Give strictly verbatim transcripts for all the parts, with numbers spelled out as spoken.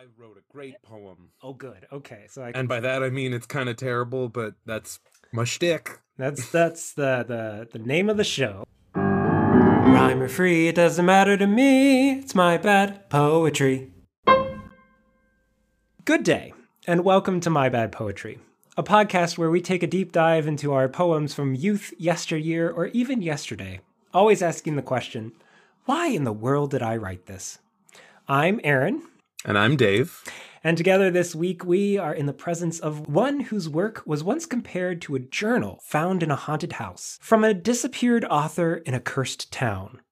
I wrote a great poem. Oh, good. Okay, so I can... and by that I mean it's kind of terrible, but that's my shtick. That's that's the the the name of the show. Rhyme or free, it doesn't matter to me. It's my bad poetry. Good day, and welcome to My Bad Poetry, a podcast where we take a deep dive into our poems from youth, yesteryear, or even yesterday, always asking the question, why in the world did I write this? I'm Aaron. And I'm Dave. And together this week we are in the presence of one whose work was once compared to a journal found in a haunted house from a disappeared author in a cursed town.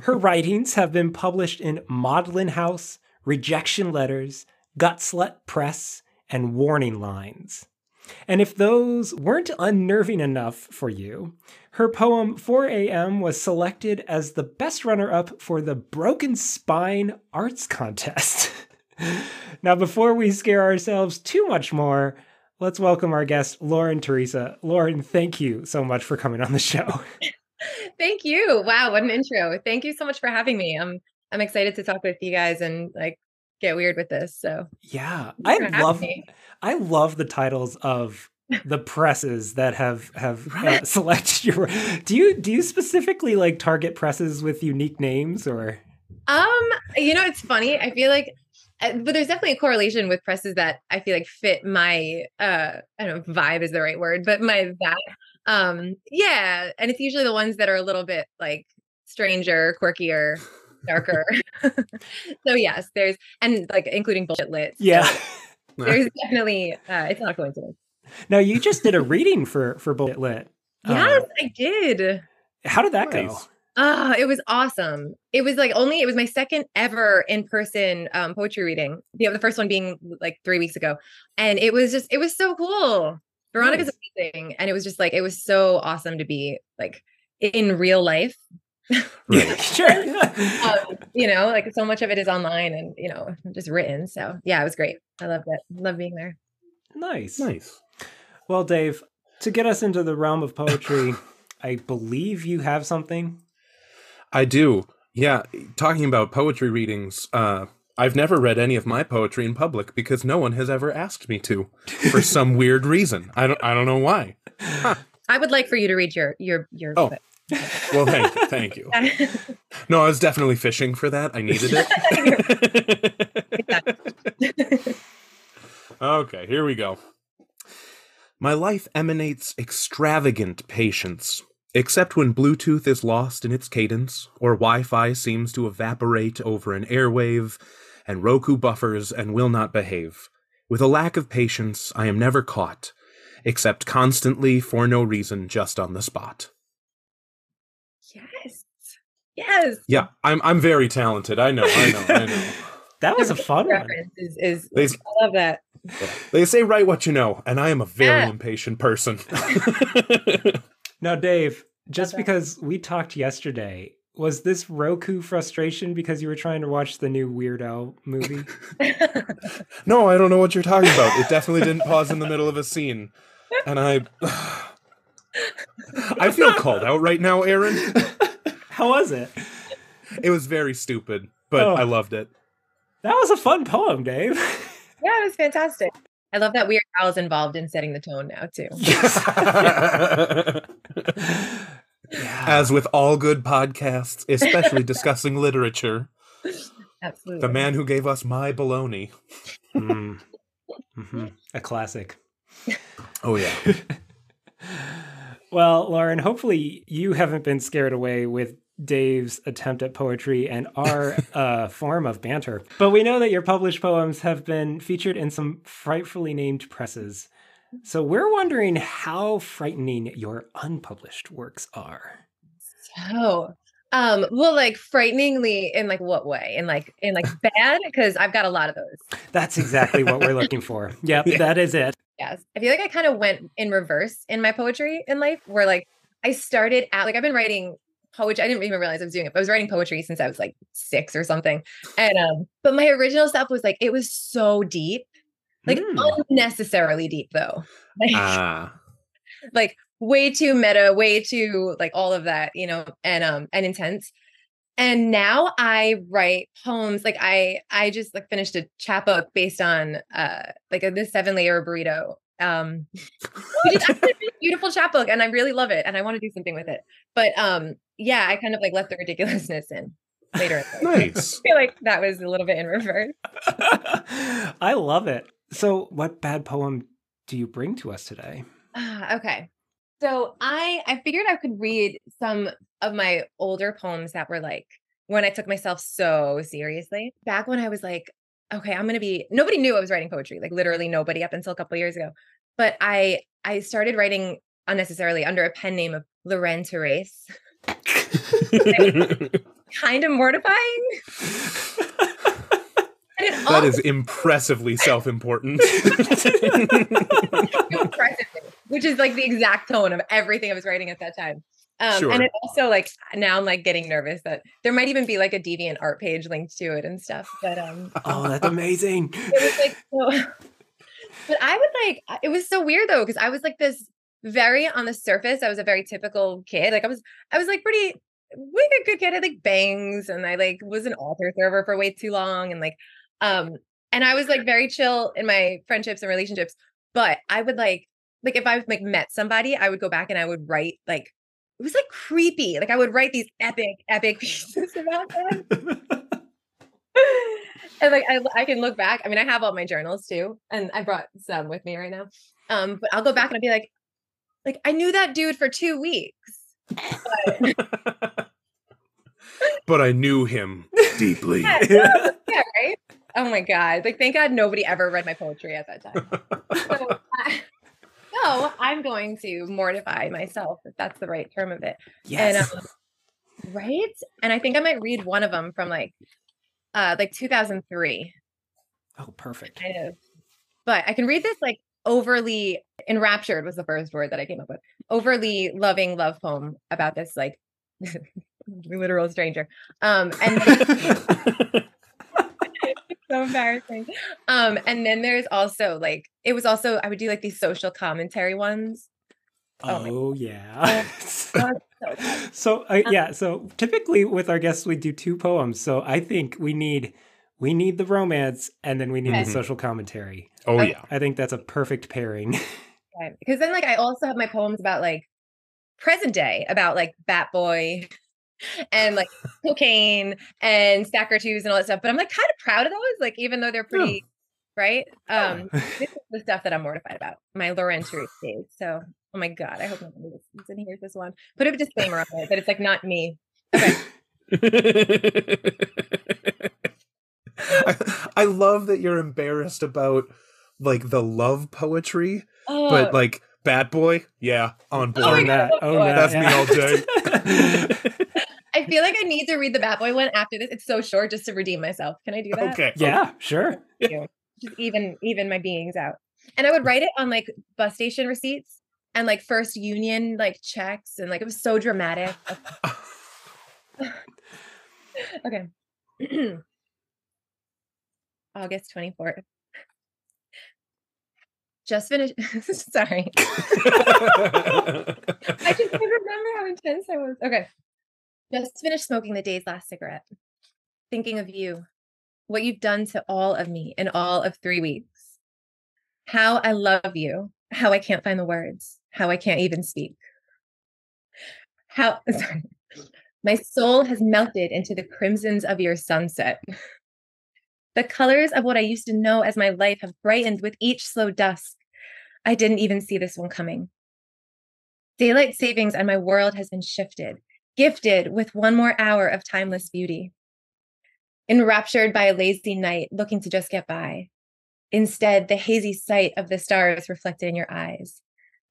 Her writings have been published in Maudlin House, Rejection Letters, Gutslut Press, and Warning Lines. And if those weren't unnerving enough for you, her poem four a.m. was selected as the best runner-up for the Broken Spine Arts Contest. Now, before we scare ourselves too much more, let's welcome our guest, Lauren Teresa. Lauren, thank you so much for coming on the show. Thank you. Wow, what an intro. Thank you so much for having me. I'm I'm excited to talk with you guys and like get weird with this. So yeah, I love me. I love the titles of the presses that have have uh, selected your. Do you do you specifically like target presses with unique names or? Um, you know, it's funny. I feel like, but there's definitely a correlation with presses that I feel like fit my uh I don't know if vibe is the right word, but my that um yeah, and it's usually the ones that are a little bit like stranger, quirkier. Darker. So yes, there's and like including Bullet Lit. Yeah. So there's definitely uh it's not a coincidence. Now you just did a reading for for Bullet Lit. Yes, um, I did. How did that nice. go? Oh, it was awesome. It was like only it was my second ever in-person um poetry reading. The, the first one being like three weeks ago. And it was just it was so cool. Veronica's nice. amazing. And it was just like it was so awesome to be like in real life. Right. Sure. um, you know, like so much of it is online and, you know, just written. So yeah, it was great. I loved it. Love being there. Nice. Nice. Well, Dave, to get us into the realm of poetry, I believe you have something. I do. Yeah. Talking about poetry readings, uh, I've never read any of my poetry in public because no one has ever asked me to for some weird reason. I don't I don't know why. Huh. I would like for you to read your your your oh. book. Well, thank you. Thank you. No, I was definitely fishing for that. I needed it. Okay, here we go. My life emanates extravagant patience, except when Bluetooth is lost in its cadence, or Wi-Fi seems to evaporate over an airwave, and Roku buffers and will not behave. With a lack of patience, I am never caught, except constantly for no reason, just on the spot. Yes. Yes. Yeah, I'm I'm very talented. I know, I know, I know. That was the a fun one. Is, is, they, I love that. They say write what you know, and I am a very yeah. impatient person. Now, Dave, just because we talked yesterday, was this Roku frustration because you were trying to watch the new Weird Al movie? No, I don't know what you're talking about. It definitely didn't pause in the middle of a scene. And I... I feel called out right now, Aaron. How was it? It was very stupid, but oh. I loved it. That was a fun poem, Dave. Yeah, it was fantastic. I love that Weird Al is involved in setting the tone now, too. Yes. Yeah. As with all good podcasts, especially discussing literature. Absolutely. The man who gave us My Baloney. Mm. Mm-hmm. A classic. Oh, yeah. Well, Lauren, hopefully you haven't been scared away with Dave's attempt at poetry and our uh, form of banter. But we know that your published poems have been featured in some frightfully named presses. So we're wondering how frightening your unpublished works are. So, um, well, like frighteningly in like what way? In like in like bad? Because I've got a lot of those. That's exactly what we're looking for. Yep, yeah. That is it. Yes. I feel like I kind of went in reverse in my poetry in life where like I started out, like I've been writing poetry. I didn't even realize I was doing it, but I was writing poetry since I was like six or something. And, um, but my original stuff was like, it was so deep, like mm. unnecessarily deep though. Like, uh. like way too meta, way too like all of that, you know, and, um, and intense. And now I write poems. Like I, I just like finished a chapbook based on uh, like a, this seven layer burrito. Um, it's a beautiful chapbook and I really love it. And I want to do something with it. But um, yeah, I kind of like left the ridiculousness in later. Nice. I feel like that was a little bit in reverse. I love it. So what bad poem do you bring to us today? Uh, okay. So I, I figured I could read some of my older poems that were like when I took myself so seriously. Back when I was like, okay, I'm going to be, nobody knew I was writing poetry, like literally nobody up until a couple of years ago. But I, I started writing unnecessarily under a pen name of Lorraine Therese. Kind of mortifying. And that also, is impressively self-important. Impressively, which is like the exact tone of everything I was writing at that time. Um, sure. And it also like, now I'm like getting nervous that there might even be like a Deviant Art page linked to it and stuff. But um, oh, that's amazing. It was like, so, but I would like, it was so weird though. Cause I was like this very on the surface. I was a very typical kid. Like I was, I was like pretty, like a good kid. I like bangs and I like was an author server for way too long. And like, um, and I was like very chill in my friendships and relationships, but I would like, like if I like met somebody, I would go back and I would write like, it was like creepy. Like I would write these epic, epic pieces about them. And like, I, I can look back. I mean, I have all my journals too. And I brought some with me right now. Um, but I'll go back and I'll be like, like, I knew that dude for two weeks. But, but I knew him deeply. Yeah, no, yeah, right? Oh my God. Like, thank God nobody ever read my poetry at that time. So, I, so I'm going to mortify myself, if that's the right term of it. Yes. And, um, right? And I think I might read one of them from like, uh, like two thousand three. Oh, perfect. Kind of. But I can read this like overly enraptured was the first word that I came up with. Overly loving love poem about this like literal stranger. Um, and then- So embarrassing. Um, and then there's also like, it was also, I would do like these social commentary ones. Oh, oh yeah. so so uh, yeah. So typically with our guests, we do two poems. So I think we need, we need the romance and then we need okay. the social commentary. Oh okay. yeah. I think that's a perfect pairing. Right. Because then like, I also have my poems about like present day about like Batboy and like cocaine and stacker twos and all that stuff. But I'm like kind of proud of those, like even though they're pretty, yeah. right? Um, yeah. This is the stuff that I'm mortified about. My Lauren Teresa days. So, oh my God, I hope nobody listens and hears this one. Put a disclaimer on it that it's like not me. Okay. I, I love that you're embarrassed about like the love poetry, oh. but like Batboy, yeah, on board. Oh that. Oh, that's yeah. me all day. I feel like I need to read the Batboy one after this. It's so short just to redeem myself. Can I do that? Okay. Yeah, sure. Yeah. Just even, even my beings out. And I would write it on like bus station receipts and like first union, like checks. And like, it was so dramatic. Okay. August twenty-fourth. Just finished. Sorry. I just can't remember how intense I was. Okay. Just finished smoking the day's last cigarette. Thinking of you, what you've done to all of me in all of three weeks. How I love you. How I can't find the words. How I can't even speak. How, sorry. My soul has melted into the crimsons of your sunset. The colors of what I used to know as my life have brightened with each slow dusk. I didn't even see this one coming. Daylight savings and my world has been shifted. Gifted with one more hour of timeless beauty. Enraptured by a lazy night looking to just get by. Instead, the hazy sight of the stars reflected in your eyes.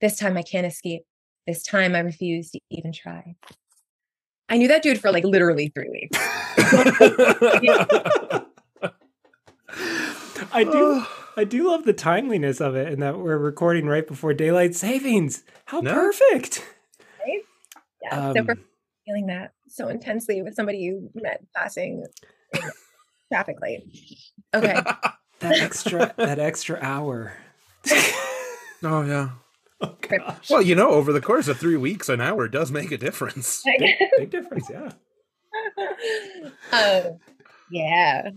This time I can't escape. This time I refuse to even try. I knew that dude for like literally three weeks. I do I do love the timeliness of it and that we're recording right before daylight savings. How no. perfect. Right? Yeah. Um, so for- feeling that so intensely with somebody you met passing traffic light. Okay. that extra that extra hour. Oh yeah. Oh, gosh. Well, you know, over the course of three weeks, an hour does make a difference. Big, big difference, yeah. um, yeah.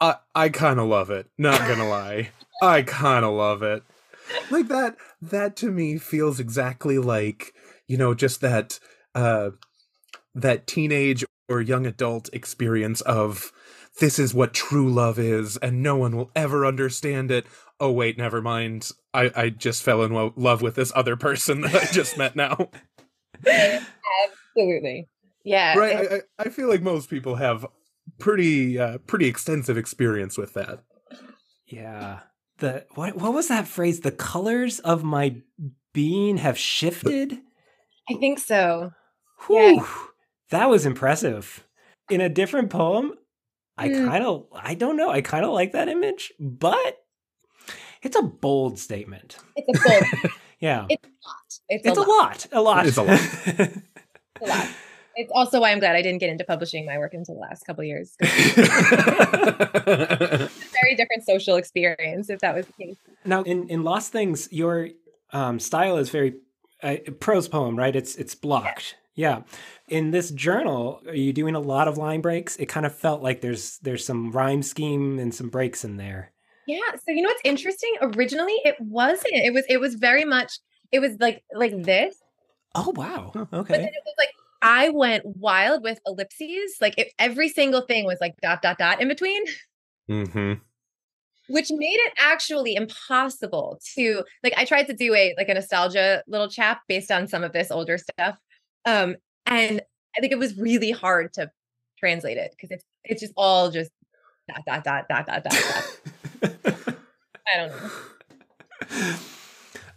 I I kind of love it. Not gonna lie, I kind of love it. Like that. That to me feels exactly like, you know, just that uh, that teenage or young adult experience of this is what true love is, and no one will ever understand it. Oh wait, never mind. I, I just fell in lo- love with this other person that I just met now. Absolutely. Yeah. Right. I, I feel like most people have pretty uh, pretty extensive experience with that. Yeah. The what what was that phrase? The colors of my being have shifted? I think so. Whew, yeah. That was impressive. In a different poem, I mm. kind of I don't know. I kind of like that image, but it's a bold statement. It's a bold. Yeah. It's a lot. It's, it's a, a lot. lot. A lot. It's a lot. It's a lot. It's also why I'm glad I didn't get into publishing my work until the last couple of years. It's a very different social experience, if that was the case. Now, in, in Lost Things, your um, style is very uh, prose poem, right? It's it's blocked. Yeah. yeah. In this journal, are you doing a lot of line breaks? It kind of felt like there's there's some rhyme scheme and some breaks in there. Yeah. So you know what's interesting? Originally, it wasn't. It was. It was very much. It was like like this. Oh wow. Okay. But then it was like. I went wild with ellipses. Like it, every single thing was like dot, dot, dot in between, mm-hmm. which made it actually impossible to like, I tried to do a, like a nostalgia little chap based on some of this older stuff. Um, and I think it was really hard to translate it because it's, it's just all just dot, dot, dot, dot, dot, dot. I don't know.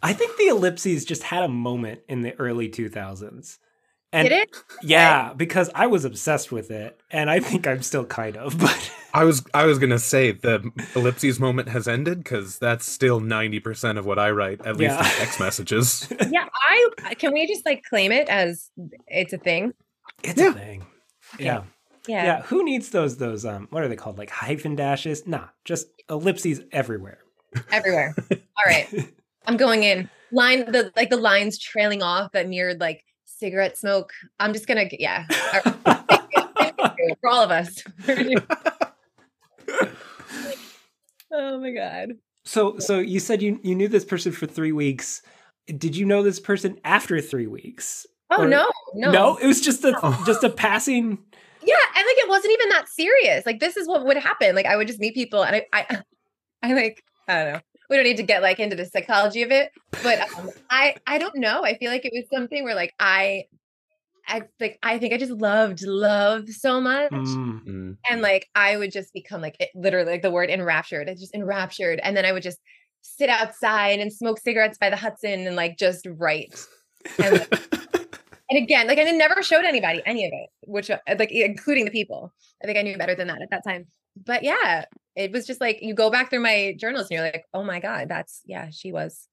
I think the ellipses just had a moment in the early two thousands. And Did it? Yeah, because I was obsessed with it, and I think I'm still kind of. But I was I was gonna say the ellipses moment has ended because that's still ninety percent of what I write, at least yeah. in text messages. Yeah, I can we just like claim it as it's a thing. It's yeah. a thing. Okay. Yeah. yeah, yeah. Who needs those those um? What are they called? Like hyphen dashes? Nah, just ellipses everywhere. Everywhere. All right, I'm going in line the like the lines trailing off that mirrored like. Cigarette smoke. I'm just gonna, yeah. For all of us. Oh my god. So, so you said you you knew this person for three weeks. Did you know this person after three weeks? Oh or, no, no, no. It was just a oh. just a passing. Yeah, and like it wasn't even that serious. Like this is what would happen. Like I would just meet people, and I, I, I like I don't know. We don't need to get like into the psychology of it, but um, I I don't know. I feel like it was something where like I I like I think I just loved love so much, mm-hmm. and like I would just become like it, literally like the word enraptured. I just enraptured, and then I would just sit outside and smoke cigarettes by the Hudson and like just write. And, like, and again, like I never showed anybody any of it, which like including the people. I think I knew better than that at that time. But yeah, it was just like, you go back through my journals and you're like, oh my God, that's, yeah, she was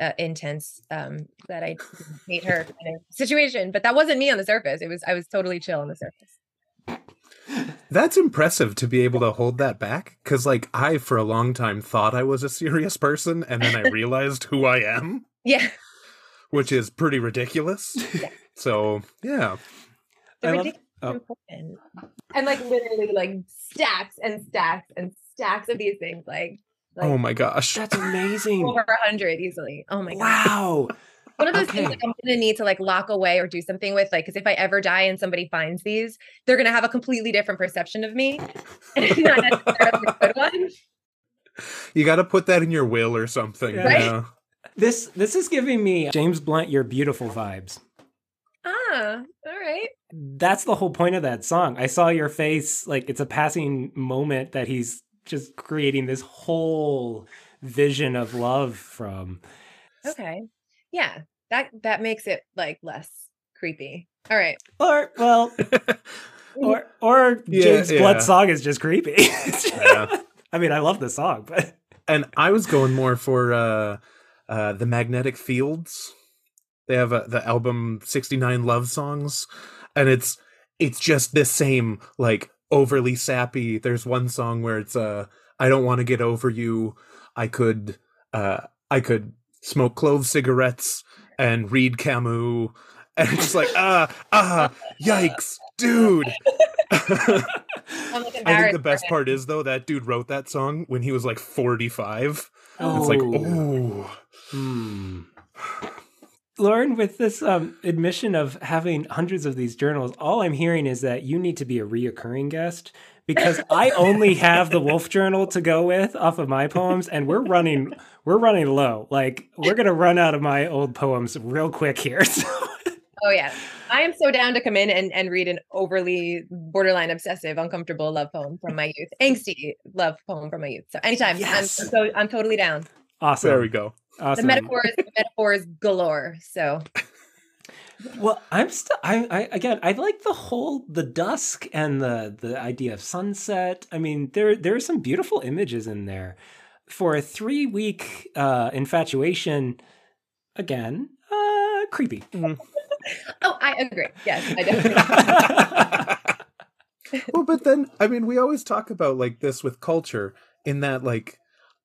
uh, intense. Um, glad I didn't hate her kind of situation, but that wasn't me on the surface. It was, I was totally chill on the surface. That's impressive to be able to hold that back. Cause like I, for a long time thought I was a serious person and then I realized who I am. Yeah. Which is pretty ridiculous. Yeah. So yeah. So ridiculous. Oh. And like literally like stacks and stacks and stacks of these things like, like oh my gosh, that's amazing. Over one hundred easily. Oh my wow. god. Wow. One of those okay. things like, I'm gonna need to like lock away or do something with, like, because if I ever die and somebody finds these, they're gonna have a completely different perception of me. And not necessarily a good one. You gotta put that in your will or something. Yeah. Right? You know? This this is giving me James Blunt You're Beautiful vibes. Ah, all right. That's the whole point of that song. I saw your face, like it's a passing moment that he's just creating this whole vision of love from. Okay. Yeah. That that makes it like less creepy. All right. Or well or or yeah, James yeah. Blunt's song is just creepy. Yeah. I mean, I love the song, but and I was going more for uh uh the Magnetic Fields. They have a, the album sixty-nine Love Songs, and it's it's just the same, like, overly sappy. There's one song where it's, uh, I don't want to get over you. I could uh, I could smoke clove cigarettes and read Camus. And I'm just like, ah, ah, yikes, dude. I'm like I think the best part is, though, that dude wrote that song when he was like forty-five. Oh. It's like, oh. Hmm. Lauren, with this um, admission of having hundreds of these journals, all I'm hearing is that you need to be a reoccurring guest, because I only have the Wolf Journal to go with off of my poems, and we're running we're running low. Like, we're going to run out of my old poems real quick here. So. Oh, yeah. I am so down to come in and, and read an overly borderline obsessive, uncomfortable love poem from my youth. Angsty love poem from my youth. So anytime. Yes. I'm, so, I'm totally down. Awesome. There we go. Awesome. The metaphors, the metaphors galore. So, well, I'm still. I, I again. I like the whole the dusk and the the idea of sunset. I mean, there there are some beautiful images in there. For a three week uh, infatuation, again, uh, creepy. Mm. Oh, I agree. Yes, I definitely. Well, but then I mean, we always talk about like this with culture in that like.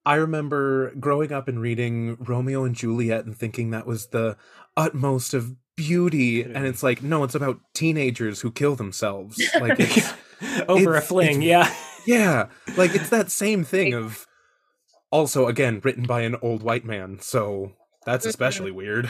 I remember growing up and reading Romeo and Juliet and thinking that was the utmost of beauty. And it's like, no, it's about teenagers who kill themselves. Like it's, Over it's, a fling, it's, yeah. Yeah. Like, it's that same thing of, also, again, written by an old white man. So that's especially weird.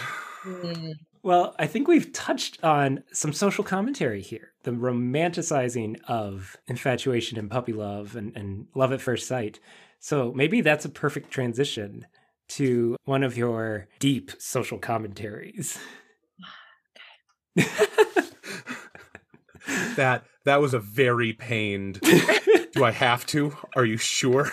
Well, I think we've touched on some social commentary here. The romanticizing of infatuation and puppy love and, and love at first sight. So maybe that's a perfect transition to one of your deep social commentaries. that that was a very pained. Do I have to? Are you sure?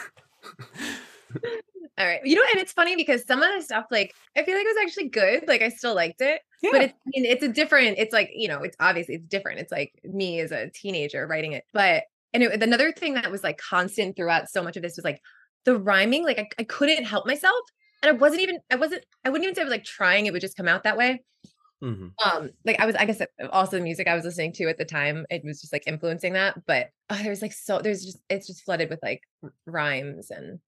All right. You know, and it's funny because some of the stuff, like, I feel like it was actually good. Like, I still liked it. Yeah. But it's, I mean, it's a different, it's like, you know, it's obviously, it's different. It's like me as a teenager writing it. But, and it, another thing that was like constant throughout so much of this was like, the rhyming, like I, I couldn't help myself. And I wasn't even, I wasn't, I wouldn't even say I was like trying, it would just come out that way. Mm-hmm. Um, like I was, I guess also the music I was listening to at the time, it was just like influencing that, but oh, there's like, so there's just, it's just flooded with like rhymes and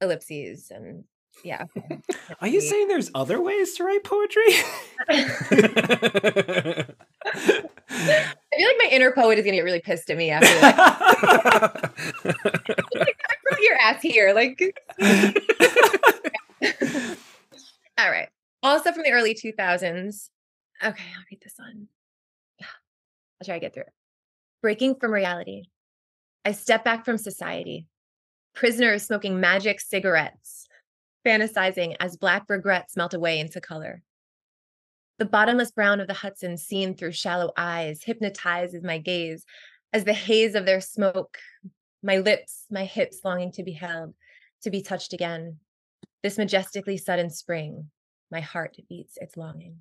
ellipses and yeah. Are you saying there's other ways to write poetry? I feel like my inner poet is going to get really pissed at me after that. Like, I brought your ass here. Like, all right. Also from the early two thousands. Okay, I'll read this one. I'll try to get through it. Breaking from reality. I step back from society. Prisoners smoking magic cigarettes. Fantasizing as black regrets melt away into color. The bottomless brown of the Hudson seen through shallow eyes hypnotizes my gaze as the haze of their smoke, my lips, my hips longing to be held, to be touched again. This majestically sudden spring, my heart beats its longing.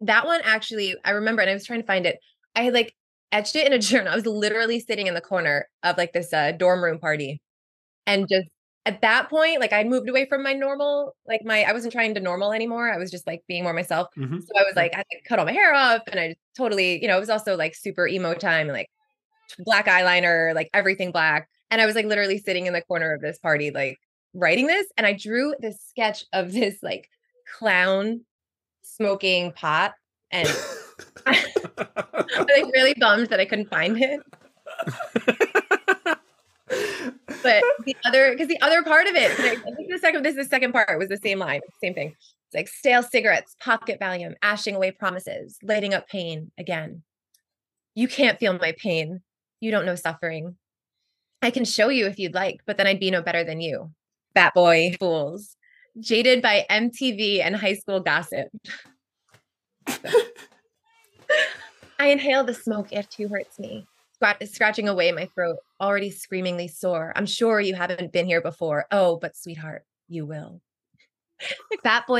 That one actually, I remember, and I was trying to find it. I had like etched it in a journal. I was literally sitting in the corner of like this uh, dorm room party and just at that point, like I moved away from my normal, like my, I wasn't trying to normal anymore. I was just like being more myself. Mm-hmm. So I was like, I had to cut all my hair off and I just totally, you know, it was also like super emo time, like black eyeliner, like everything black. And I was like literally sitting in the corner of this party, like writing this. And I drew this sketch of this like clown smoking pot. And I was like really bummed that I couldn't find it. But the other, because the other part of it, I think the second, this is the second part, was the same line, same thing. It's like stale cigarettes, pocket Valium, ashing away promises, lighting up pain again. You can't feel my pain. You don't know suffering. I can show you if you'd like, but then I'd be no better than you. Batboy fools, jaded by M T V and high school gossip. I inhale the smoke. It too hurts me. Scratching away my throat, already screamingly sore. I'm sure you haven't been here before. Oh, but sweetheart, you will. Fat boy.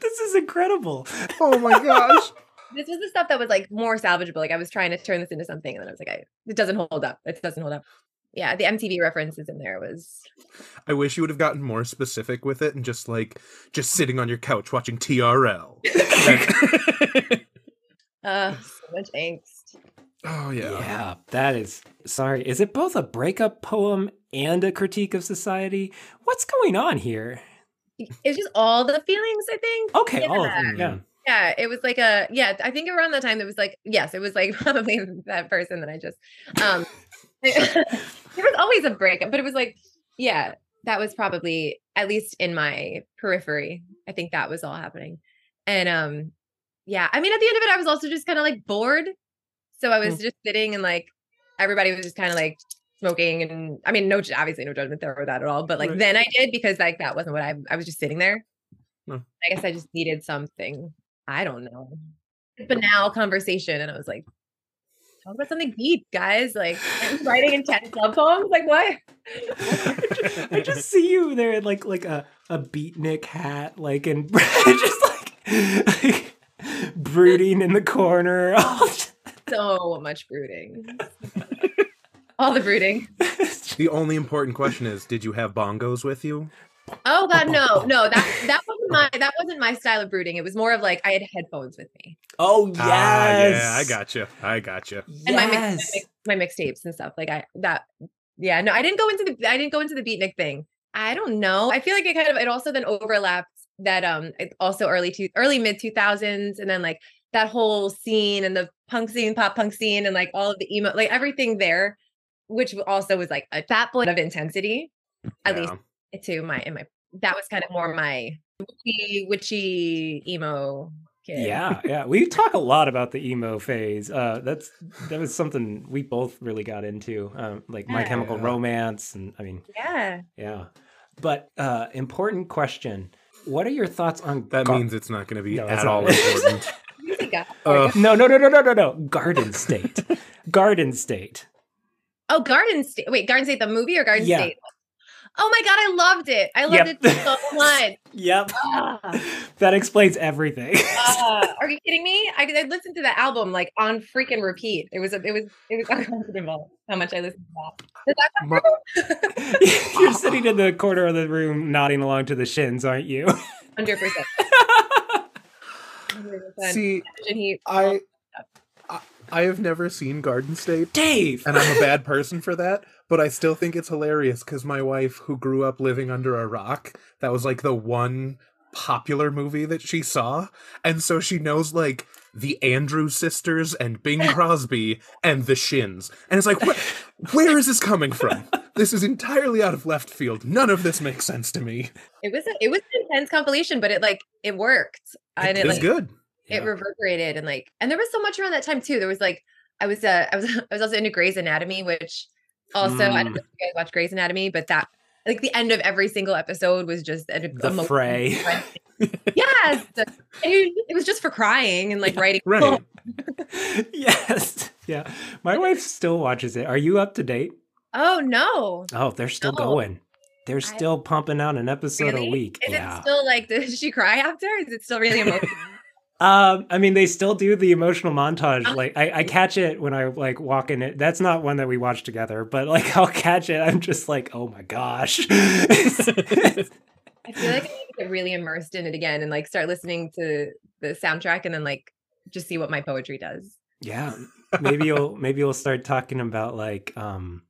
This is incredible. Oh my gosh. This was the stuff that was like more salvageable. Like I was trying to turn this into something and then I was like, I, it doesn't hold up. It doesn't hold up. Yeah, the M T V references in there was... I wish you would have gotten more specific with it and just, like, just sitting on your couch watching T R L. uh, so much angst. Oh, yeah. Yeah, that is... Sorry, is it both a breakup poem and a critique of society? What's going on here? It's just all the feelings, I think. Okay, yeah. all of them, yeah. Yeah, it was like a... Yeah, I think around that time, it was like... Yes, it was like probably that person that I just... Um, there was always a breakup, but it was like, yeah, that was probably, at least in my periphery, I think that was all happening. And um, yeah, I mean, at the end of it, I was also just kind of like bored. So I was just sitting and like, everybody was just kind of like smoking and I mean, no, obviously no judgment there or that at all. But like, right. then I did because like, that wasn't what I, I was just sitting there. Hmm. I guess I just needed something. I don't know. Banal conversation. And I was like, talk about something deep, guys. Like writing intense love poems. Like what? I, just, I just see you there in like, like a, a beatnik hat, like, and just like, like brooding in the corner. So much brooding. All the brooding. The only important question is, did you have bongos with you? Oh God, no, no. That that wasn't my that wasn't my style of brooding. It was more of like I had headphones with me. Oh yes. Ah, yeah, I got you. I got you. Yes. And my mix, my, mix, my mixtapes and stuff. Like I that yeah, no, I didn't go into the I didn't go into the beatnik thing. I don't know. I feel like it kind of it also then overlapped that um it also early to early mid two thousands and then like that whole scene and the punk scene, pop punk scene, and like all of the emo, like everything there, which also was like a Batboy of intensity, at yeah. least to my, in my, that was kind of more my witchy, witchy emo kid. Yeah. Yeah. We talk a lot about the emo phase. Uh, that's, that was something we both really got into, um, like yeah. My Chemical Romance. And I mean, yeah. Yeah. But uh, important question. What are your thoughts on that? Gar- means it's not going to be no, at all important. Uh, no, no, no, no, no, no, no. Garden State. Garden State. Oh, Garden State. Wait, Garden State, the movie or Garden yeah. State? Oh my God, I loved it. I loved yep. it so much. Yep. Uh, that explains everything. uh, are you kidding me? I, I listened to the album like on freaking repeat. It was, it was, it was uncomfortable how much I listened to that. Does that come through? You're sitting in the corner of the room nodding along to the Shins, aren't you? one hundred percent. See, I, I I have never seen Garden State, Dave, and I'm a bad person for that, but I still think it's hilarious because my wife, who grew up living under a rock, that was like the one popular movie that she saw, and so she knows like the Andrews Sisters and Bing Crosby and the Shins, and it's like, wh- where is this coming from? This is entirely out of left field. None of this makes sense to me. It was a, it was an intense compilation, but it like it worked. And it, it was like, good. It yeah. reverberated and like and there was so much around that time too. There was like I was uh, I was I was also into Grey's Anatomy, which also mm. I don't know if you guys watch Grey's Anatomy, but that like the end of every single episode was just a, the a fray. Yes, and you, it was just for crying and like yeah, writing. Right. Yes. Yeah. My wife still watches it. Are you up to date? Oh, no. Oh, they're still no. going. They're still I, pumping out an episode really? a week. Is yeah. it still like, does she cry after? Is it still really emotional? um, I mean, they still do the emotional montage. Oh. Like, I, I catch it when I like walk in it. That's not one that we watch together, but like, I'll catch it. I'm just like, oh my gosh. I feel like I need to get really immersed in it again and like start listening to the soundtrack and then like just see what my poetry does. Yeah. Maybe you'll, maybe you'll start talking about like, um,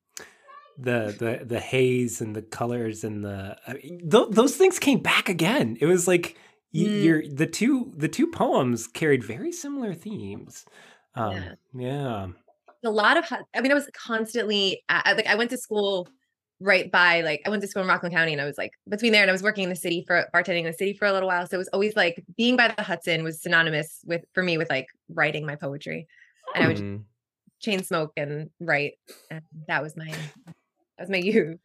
The, the the haze and the colors and the I mean, th- those things came back again. It was like y- mm. you're the two the two poems carried very similar themes. Um, yeah. yeah, a lot of I mean, I was constantly at, like I went to school right by like I went to school in Rockland County, and I was like between there and I was working in the city for bartending in the city for a little while. So it was always like being by the Hudson was synonymous with for me with like writing my poetry, and mm. I would just chain smoke and write, and that was my. That was my you.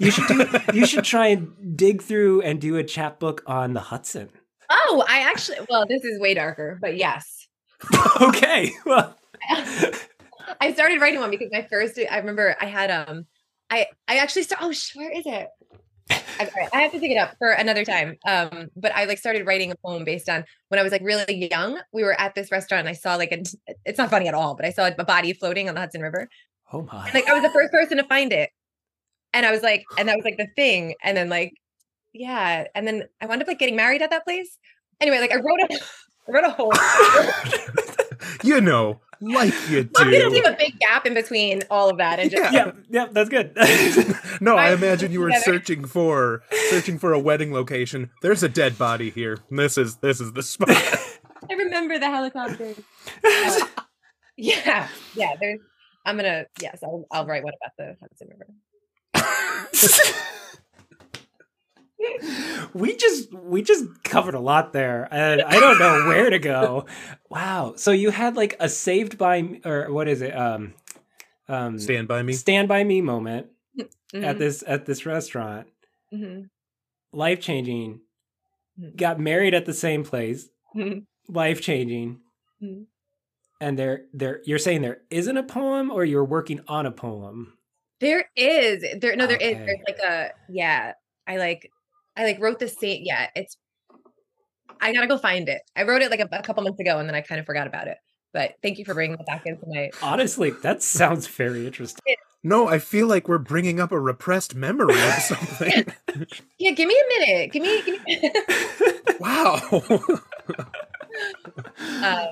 you should do. You should try and dig through and do a chapbook on the Hudson. Oh, I actually. Well, this is way darker, but yes. Okay. Well, I started writing one because my first. I remember I had um, I I actually started. Oh, where is it? I, I have to pick it up for another time. Um, but I like started writing a poem based on when I was like really young. We were at this restaurant. And I saw like a. It's not funny at all, but I saw a body floating on the Hudson River. Oh my. And like I was the first person to find it. And I was like, and that was like the thing. And then like, yeah. And then I wound up like getting married at that place. Anyway, like I wrote a I wrote a whole You know, Like you do. I'm going to leave a big gap in between all of that. And just yeah, yeah, yeah, that's good. No, I imagine you were searching for searching for a wedding location. There's a dead body here. This is this is the spot. I remember the helicopter. Uh, yeah, yeah. There's. I'm gonna. Yes, I'll, I'll write one about the Hudson River. we just we just covered a lot there, and I don't know where to go. Wow. So you had like a Saved by Me, or what is it? Um, um, Stand by Me. Stand by Me moment mm-hmm. at this at this restaurant. Mm-hmm. Life changing. Mm-hmm. Got married at the same place. Mm-hmm. Life changing. Mm-hmm. And there there you're saying there isn't a poem, or you're working on a poem. There is. There no there okay. is. There's like a yeah. I like. I like wrote the same. Yeah, it's, I gotta go find it. I wrote it like a, a couple months ago and then I kind of forgot about it. But thank you for bringing it back into my. Honestly, that sounds very interesting. No, I feel like we're bringing up a repressed memory or something. Yeah, give me a minute. Give me, give me Wow. um,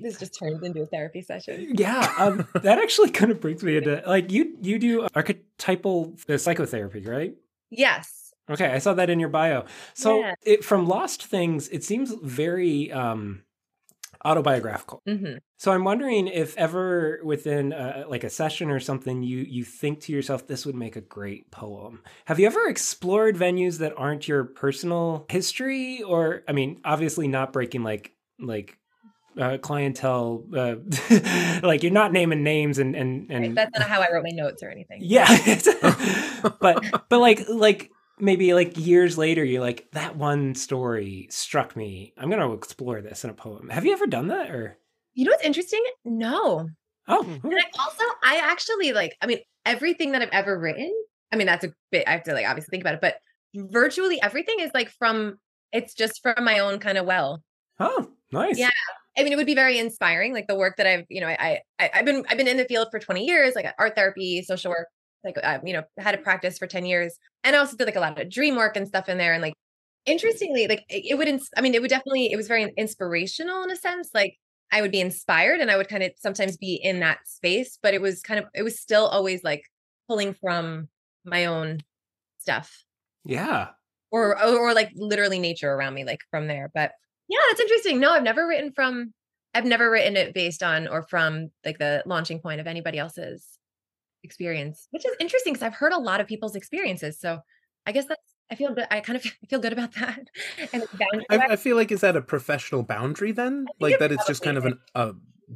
this just turns into a therapy session. Yeah, um, that actually kind of brings me into, like, you, you do archetypal uh, psychotherapy, right? Yes. Okay, I saw that in your bio. So yeah. it, from Lost Things, it seems very um, autobiographical. Mm-hmm. So I'm wondering if ever within a, like a session or something, you you think to yourself, this would make a great poem. Have you ever explored venues that aren't your personal history? Or, I mean, obviously not breaking like like uh, clientele, uh, like you're not naming names and... and, and... Right, that's not how I wrote my notes or anything. Yeah, but but like like... Maybe like years later, you're like, that one story struck me. I'm going to explore this in a poem. Have you ever done that? Or you know what's interesting? No. Oh. Mm-hmm. And I also, I actually like, I mean, everything that I've ever written, I mean, that's a bit, I have to like obviously think about it, but virtually everything is like from, it's just from my own kind of well. Oh, nice. Yeah. I mean, it would be very inspiring. Like the work that I've, you know, I, I, I've been, I've been in the field for twenty years, like art therapy, social work. Like, um, you know, had a practice for ten years and I also did like a lot of dream work and stuff in there. And like, interestingly, like it, it would, ins- I mean, it would definitely, it was very inspirational in a sense. Like I would be inspired and I would kind of sometimes be in that space, but it was kind of, it was still always like pulling from my own stuff. Yeah. Or, or, or like literally nature around me, like from there. But yeah, that's interesting. No, I've never written from, I've never written it based on, or from like the launching point of anybody else's experience, which is interesting because I've heard a lot of people's experiences. So I guess that's, I feel good. I kind of feel good about that. And I, I feel like, is that a professional boundary then? Like that it's just kind of an, a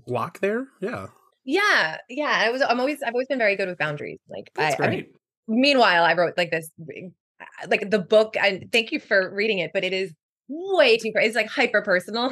block there? Yeah. Yeah. Yeah. I was, I'm always, I've always been very good with boundaries. Like, I, I mean, meanwhile, I wrote like this, like the book, I thank you for reading it, but it is way too, it's like hyper personal.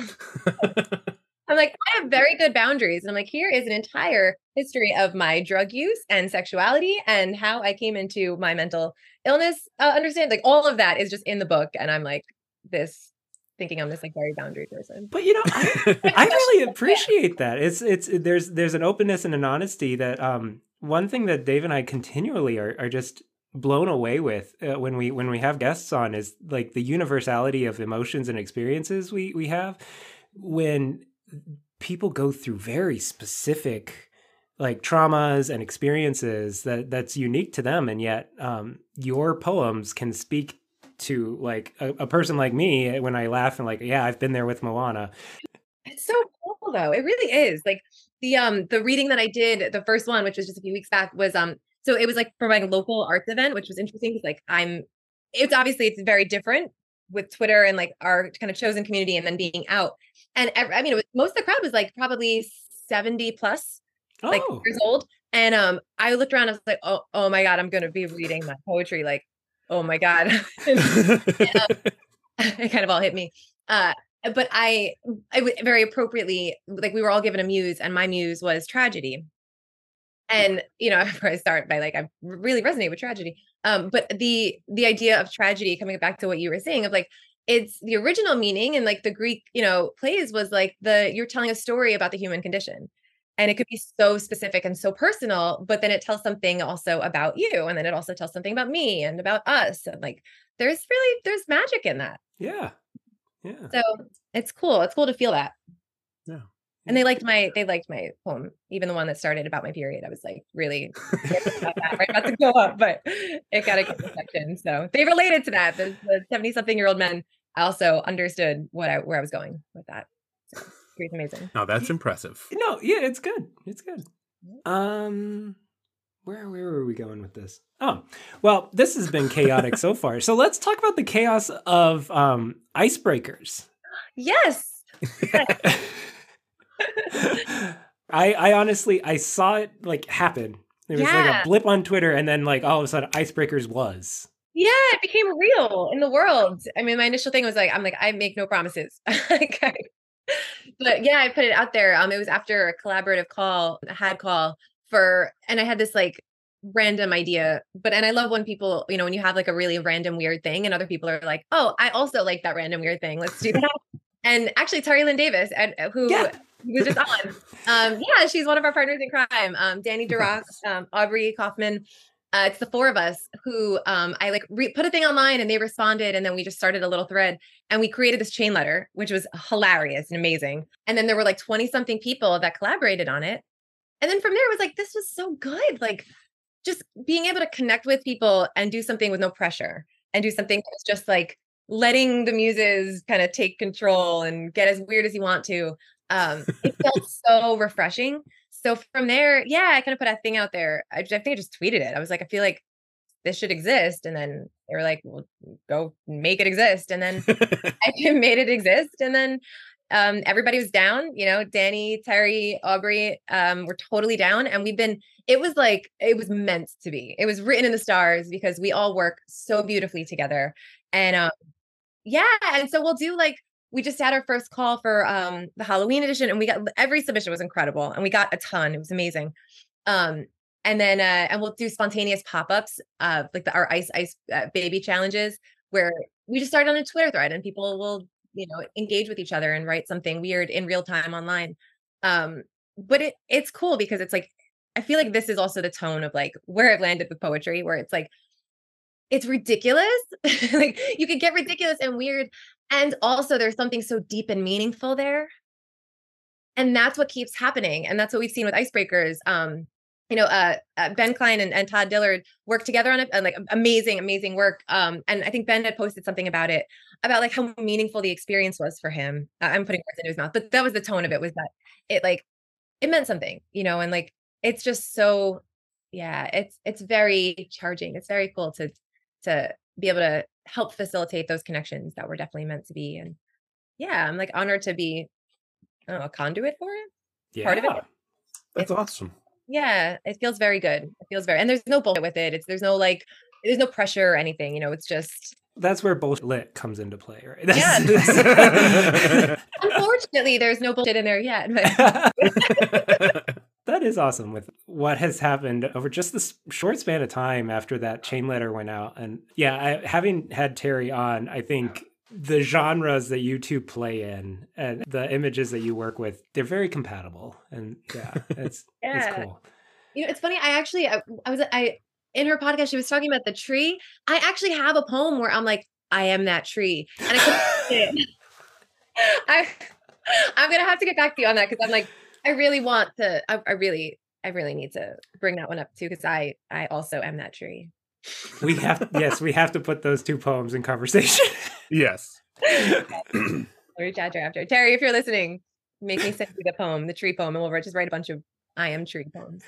I'm like, I have very good boundaries. And I'm like, here is an entire history of my drug use and sexuality and how I came into my mental illness. Uh, understand, like all of that is just in the book. And I'm like this, thinking I'm this like very boundary person. But you know, I, I really appreciate that. It's, it's, there's, there's an openness and an honesty that um, one thing that Dave and I continually are, are just blown away with uh, when we, when we have guests on is like the universality of emotions and experiences we, we have when people go through very specific like traumas and experiences that that's unique to them. And yet um, your poems can speak to like a, a person like me when I laugh and like, yeah, I've been there with Moana. It's so cool though. It really is. Like the, um, the reading that I did, the first one, which was just a few weeks back was, um, so it was like for my local arts event, which was interesting because like I'm, it's obviously it's very different with Twitter and like our kind of chosen community and then being out. And every, I mean, it was, most of the crowd was like probably seventy plus, oh. like years old. And um, I looked around, I was like, oh, oh my God, I'm going to be reading my poetry. Like, oh my God. And, um, it kind of all hit me. Uh, but I, I w- very appropriately, like we were all given a muse and my muse was tragedy. And, you know, I start by like, I really resonate with tragedy. Um, but the, the idea of tragedy coming back to what you were saying of like, it's the original meaning and like the Greek, you know, plays was like the, you're telling a story about the human condition and it could be so specific and so personal, but then it tells something also about you. And then it also tells something about me and about us. And like, there's really, there's magic in that. Yeah. Yeah. So it's cool. It's cool to feel that. Yeah. And they liked my, they liked my poem, even the one that started about my period. I was like, really about that, right? About to go up, but it got a good reception. So they related to that. The seventy something year old men also understood what I, where I was going with that. So it's amazing. No, that's impressive. No, yeah, it's good. It's good. Um, where, where were we going with this? Oh, well, this has been chaotic so far. So let's talk about the chaos of um, Icebreakers. Yes. Yes. I I honestly I saw it like happen. There was yeah. like a blip on Twitter, and then like all of a sudden Icebreakers was. Yeah, it became real in the world. I mean, my initial thing was like, I'm like, I make no promises. Okay. But yeah, I put it out there. Um, it was after a collaborative call, a had call for, and I had this like random idea. But and I love when people, you know, when you have like a really random weird thing, and other people are like, oh, I also like that random weird thing. Let's do that. And actually, Tari Lynn Davis, who. Yeah. He was just on. Um, yeah, she's one of our partners in crime. Um, Danny Duroc, um, Aubrey Kaufman. Uh, it's the four of us who um, I like re- put a thing online and they responded. And then we just started a little thread and we created this chain letter, which was hilarious and amazing. And then there were like twenty something people that collaborated on it. And then from there, it was like, this was so good. Like just being able to connect with people and do something with no pressure and do something that's just like letting the muses kind of take control and get as weird as you want to. Um, it felt so refreshing. So from there, yeah, I kind of put a thing out there. I, I think I just tweeted it. I was like, I feel like this should exist. And then they were like, well, go make it exist. And then I made it exist. And then um, everybody was down, you know, Danny, Terry, Aubrey, um, were totally down. And we've been, it was like, it was meant to be, it was written in the stars because we all work so beautifully together. And um, yeah. And so we'll do like, we just had our first call for um, the Halloween edition, and we got every submission was incredible, and we got a ton. It was amazing. Um, and then, uh, and we'll do spontaneous pop-ups, uh, like the, our ice ice uh, baby challenges, where we just started on a Twitter thread, and people will, you know, engage with each other and write something weird in real time online. Um, but it it's cool because it's like I feel like this is also the tone of like where I've landed with poetry, where it's like it's ridiculous, like you could get ridiculous and weird. And also there's something so deep and meaningful there. And that's what keeps happening. And that's what we've seen with Icebreakers. Um, you know, uh, uh, Ben Klein and, and Todd Dillard worked together on it, and like amazing, amazing work. Um, and I think Ben had posted something about it, about like how meaningful the experience was for him. Uh, I'm putting words into his mouth, but that was the tone of it, was that it like, it meant something, you know, and like, it's just so, yeah, it's, it's very charging. It's very cool to, to be able to help facilitate those connections that were definitely meant to be. And yeah, I'm like honored to be, I don't know, a conduit for it. Yeah. Part of it. That's it's, awesome. Yeah. It feels very good. It feels very, and there's no bullshit with it. It's, there's no like, there's no pressure or anything, you know, it's just. That's where bullshit lit comes into play, right? That's, yeah. Unfortunately, there's no bullshit in there yet. But... That is awesome with what has happened over just this short span of time after that chain letter went out. And yeah, I, having had Terry on, I think the genres that you two play in and the images that you work with, they're very compatible. And yeah, it's, yeah. It's cool. You know, it's funny. I actually, I, I was, I, in her podcast, she was talking about the tree. I actually have a poem where I'm like, I am that tree. And I couldn't it. I, I'm going to have to get back to you on that. Cause I'm like, I really want to, I, I really, I really need to bring that one up too. Cause I, I also am that tree. We have, yes, we have to put those two poems in conversation. Yes. We'll reach out to her after. Terry, if you're listening, make me send you the poem, the tree poem. And we'll just write a bunch of, I am tree poems.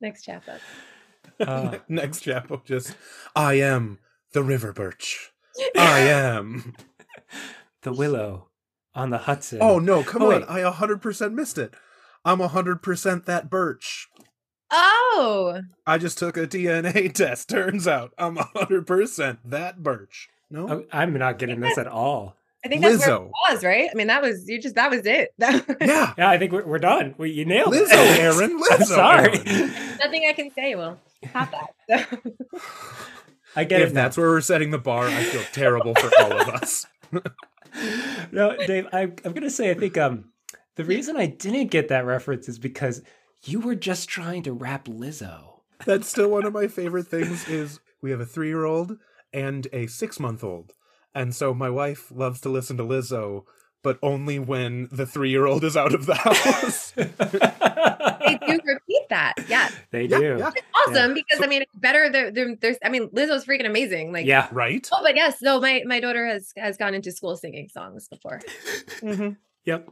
Next chapter. Uh, Next chapter, just, I am the river birch. I am the willow. On the Hudson. Oh, no, come oh, on. Wait. I one hundred percent missed it. I'm one hundred percent that birch. Oh. I just took a D N A test. Turns out I'm one hundred percent that birch. No? I'm not getting this at all. I think that's Lizzo. Where it was, right? I mean, that was, you just, that was it. That was... Yeah. Yeah, I think we're, we're done. We, you nailed Lizzo, it. Aaron. Lizzo, I'm sorry. Aaron. Nothing I can say will stop that. So. I get if it. If that's where we're setting the bar, I feel terrible for all of us. No, Dave, I, I'm going to say, I think um, the reason I didn't get that reference is because you were just trying to rap Lizzo. That's still one of my favorite things is we have a three-year-old and a six-month-old. And so my wife loves to listen to Lizzo but only when the three-year-old is out of the house. They do repeat that. Yeah. They do. Yeah, yeah. It's awesome yeah. because, I mean, it's better. They're, they're, they're, I mean, Lizzo's freaking amazing. Like, yeah, right. Oh, but yes. No, my, my daughter has, has gone into school singing songs before. Mm-hmm. Yep.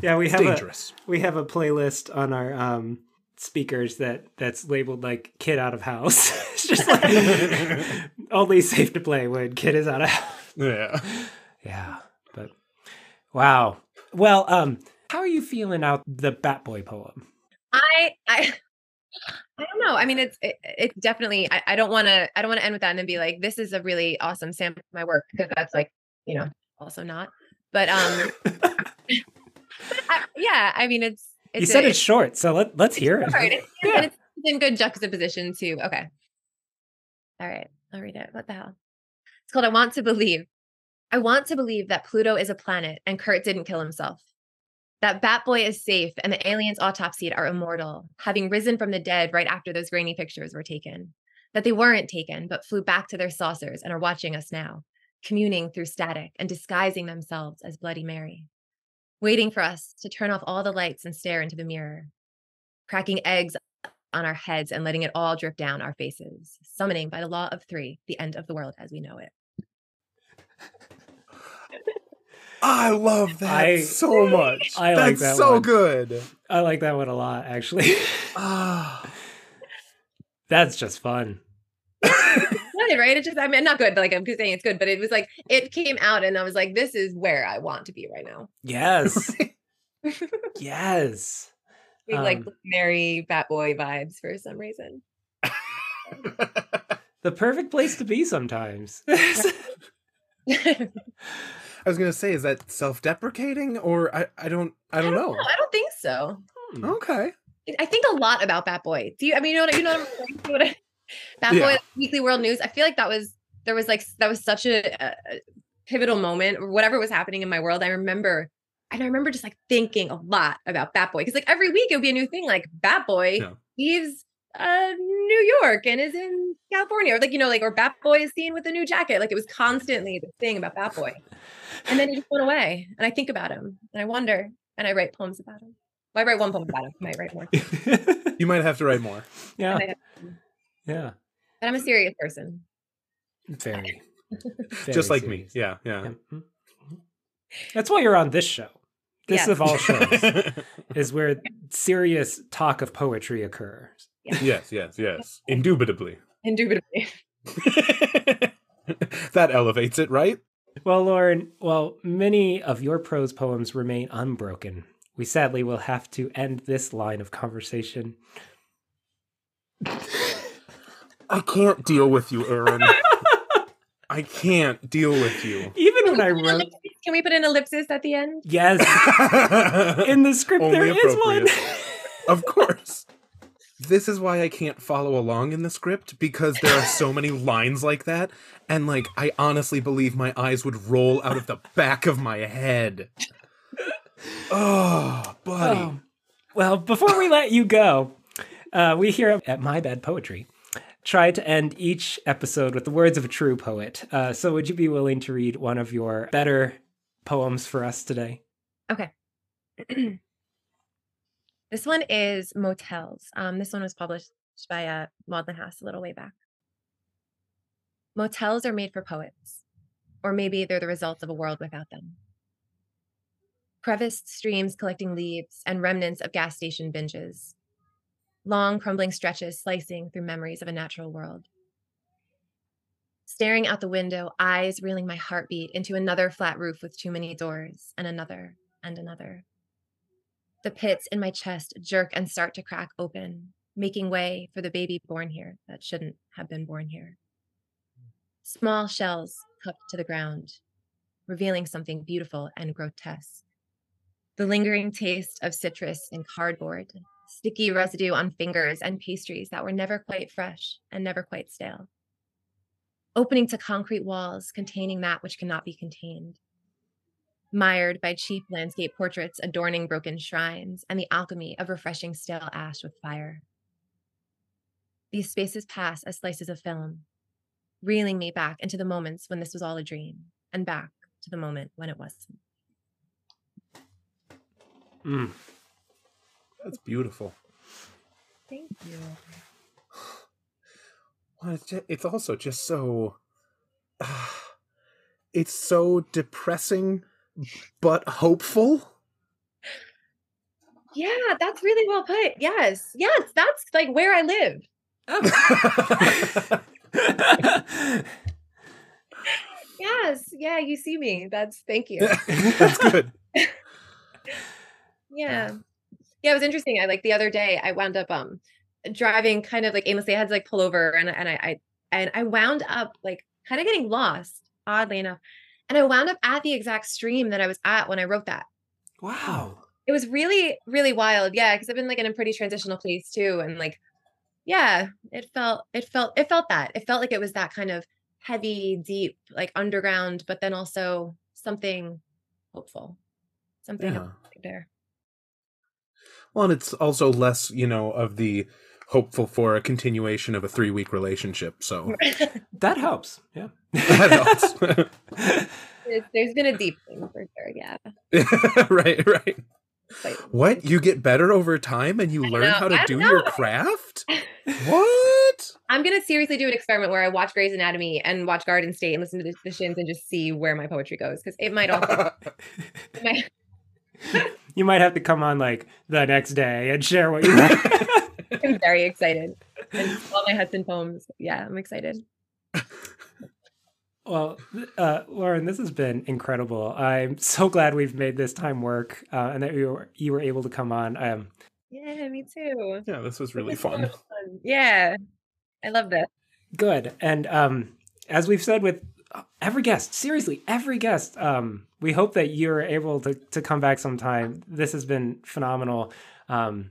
Yeah, we have dangerous. A, we have a playlist on our um, speakers that that's labeled like "Kid Out of House." It's just like only safe to play when kid is out of house. Yeah. Yeah. But wow. Well, um, how are you feeling out the Batboy poem? I I I don't know. I mean, it's it, it's definitely. I, I don't want to. I don't want to end with that and then be like, "This is a really awesome sample of my work," because that's like, you know, also not. But um, I, yeah, I mean, it's, it's you said a, it's short, so let, let's hear it. Short. It's, yeah. it's in good juxtaposition to, okay. All right, I'll read it. What the hell? It's called I Want to Believe. I want to believe that Pluto is a planet and Kurt didn't kill himself. That Batboy is safe and the aliens autopsied are immortal, having risen from the dead right after those grainy pictures were taken. That they weren't taken, but flew back to their saucers and are watching us now, communing through static and disguising themselves as Bloody Mary, waiting for us to turn off all the lights and stare into the mirror, cracking eggs on our heads and letting it all drip down our faces, summoning by the law of three the end of the world as we know it. I love that I, so much. I like That's that so one. Good. I like that one a lot, actually. Oh. That's just fun. Right? It just, I mean, not good, but like I'm saying it's good, but it was like, it came out and I was like, this is where I want to be right now. Yes. Yes. We um, like Mary Batboy vibes for some reason. The perfect place to be sometimes. I was going to say, is that self-deprecating or I, I don't, I don't, I don't know. know. I don't think so. Hmm. Okay. I think a lot about Batboy. Do you, I mean, you know what, you know what I'm saying? What I, Batboy, yeah. Weekly World News. I feel like that was there was like that was such a, a pivotal moment or whatever was happening in my world. I remember, and I remember just like thinking a lot about Batboy because like every week it would be a new thing. Like Batboy yeah. leaves uh, New York and is in California, or like you know, like or Batboy is seen with a new jacket. Like it was constantly the thing about Batboy, and then he just went away. And I think about him, and I wonder, and I write poems about him. Well, I write one poem about him. I might write more. You might have to write more. Yeah. Yeah. But I'm a serious person. Very. Very just like serious. Me. Yeah. Yeah. yeah. That's why you're on this show. This yeah. of all shows is where serious talk of poetry occurs. Yeah. Yes. Yes. Yes. Indubitably. Indubitably. That elevates it, right? Well, Lauren, while many of your prose poems remain unbroken, we sadly will have to end this line of conversation. I can't deal with you, Erin. I can't deal with you. Even when I wrote... Can we put an ellipsis at the end? Yes. In the script only there is one. Of course. This is why I can't follow along in the script, because there are so many lines like that. And, like, I honestly believe my eyes would roll out of the back of my head. Oh, buddy. Oh. Well, before we let you go, uh, we here at My Bad Poetry try to end each episode with the words of a true poet. Uh, so would you be willing to read one of your better poems for us today? Okay. This one is Motels. Um, this one was published by uh, Maudlin House a little way back. Motels are made for poets, or maybe they're the results of a world without them. Creviced streams collecting leaves and remnants of gas station binges. Long crumbling stretches slicing through memories of a natural world. Staring out the window, eyes reeling my heartbeat into another flat roof with too many doors, and another and another. The pits in my chest jerk and start to crack open, making way for the baby born here that shouldn't have been born here. Small shells cupped to the ground, revealing something beautiful and grotesque. The lingering taste of citrus and cardboard, sticky residue on fingers and pastries that were never quite fresh and never quite stale. Opening to concrete walls containing that which cannot be contained. Mired by cheap landscape portraits adorning broken shrines and the alchemy of refreshing stale ash with fire. These spaces pass as slices of film, reeling me back into the moments when this was all a dream and back to the moment when it wasn't. Mm. That's beautiful. Thank you. Well, it's, just, it's also just so... Uh, it's so depressing, but hopeful. Yeah, that's really well put. Yes. Yes, that's like where I live. Oh. Yes. Yeah, you see me. That's thank you. That's good. Yeah. Yeah, it was interesting. I like the other day I wound up um driving kind of like aimlessly. I had to like pull over and and I, I and I wound up like kind of getting lost, oddly enough. And I wound up at the exact stream that I was at when I wrote that. Wow. It was really, really wild. Yeah. Because I've been like in a pretty transitional place too. And like, yeah, it felt, it felt, it felt that it felt like it was that kind of heavy, deep, like underground, but then also something hopeful, something yeah. there. Well, and it's also less, you know, of the hopeful for a continuation of a three week relationship. So that helps. Yeah. That helps. There's been a deep thing for sure. Yeah. Right. Right. What? You get better over time and you learn know, how to do know. your craft? What? I'm going to seriously do an experiment where I watch Grey's Anatomy and watch Garden State and listen to the Shins and just see where my poetry goes. Because it might also... it might... You might have to come on like the next day and share what you write. I'm very excited. And all my Hudson poems. Yeah, I'm excited. Well, uh, Lauren, this has been incredible. I'm so glad we've made this time work uh, and that you were, you were able to come on. Um, yeah, me too. Yeah, this was really this was fun. So fun. Yeah, I love this. Good. And um, as we've said with every guest, seriously, every guest, um, we hope that you're able to, to come back sometime. This has been phenomenal. Um,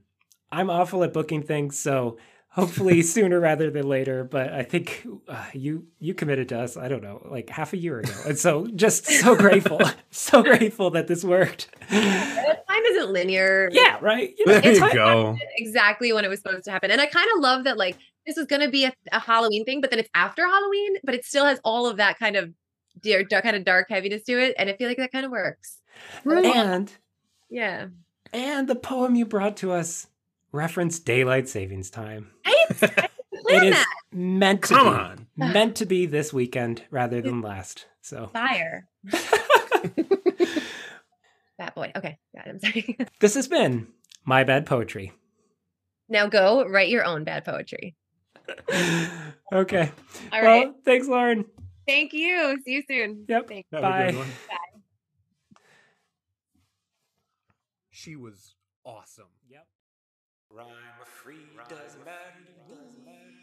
I'm awful at booking things, so... Hopefully sooner rather than later, but I think uh, you you committed to us, I don't know, like half a year ago. And so just so grateful, so grateful that this worked. Yeah, time isn't linear. Yeah, right? You know, there you go. Exactly when it was supposed to happen. And I kind of love that, like, this is going to be a, a Halloween thing, but then it's after Halloween, but it still has all of that kind of dear, dark, kind of dark heaviness to it. And I feel like that kind of works. Right. And yeah. And the poem you brought to us reference daylight savings time. I didn't, I didn't plan it that. Is meant to Come on. be, meant to be this weekend rather than last. So fire. Batboy. Okay, God, I'm sorry. This has been My Bad Poetry. Now go write your own bad poetry. Okay. All right. Well, thanks, Lauren. Thank you. See you soon. Yep. Thanks. Bye. Bye. She was awesome. Yep. Rhyme free doesn't matter.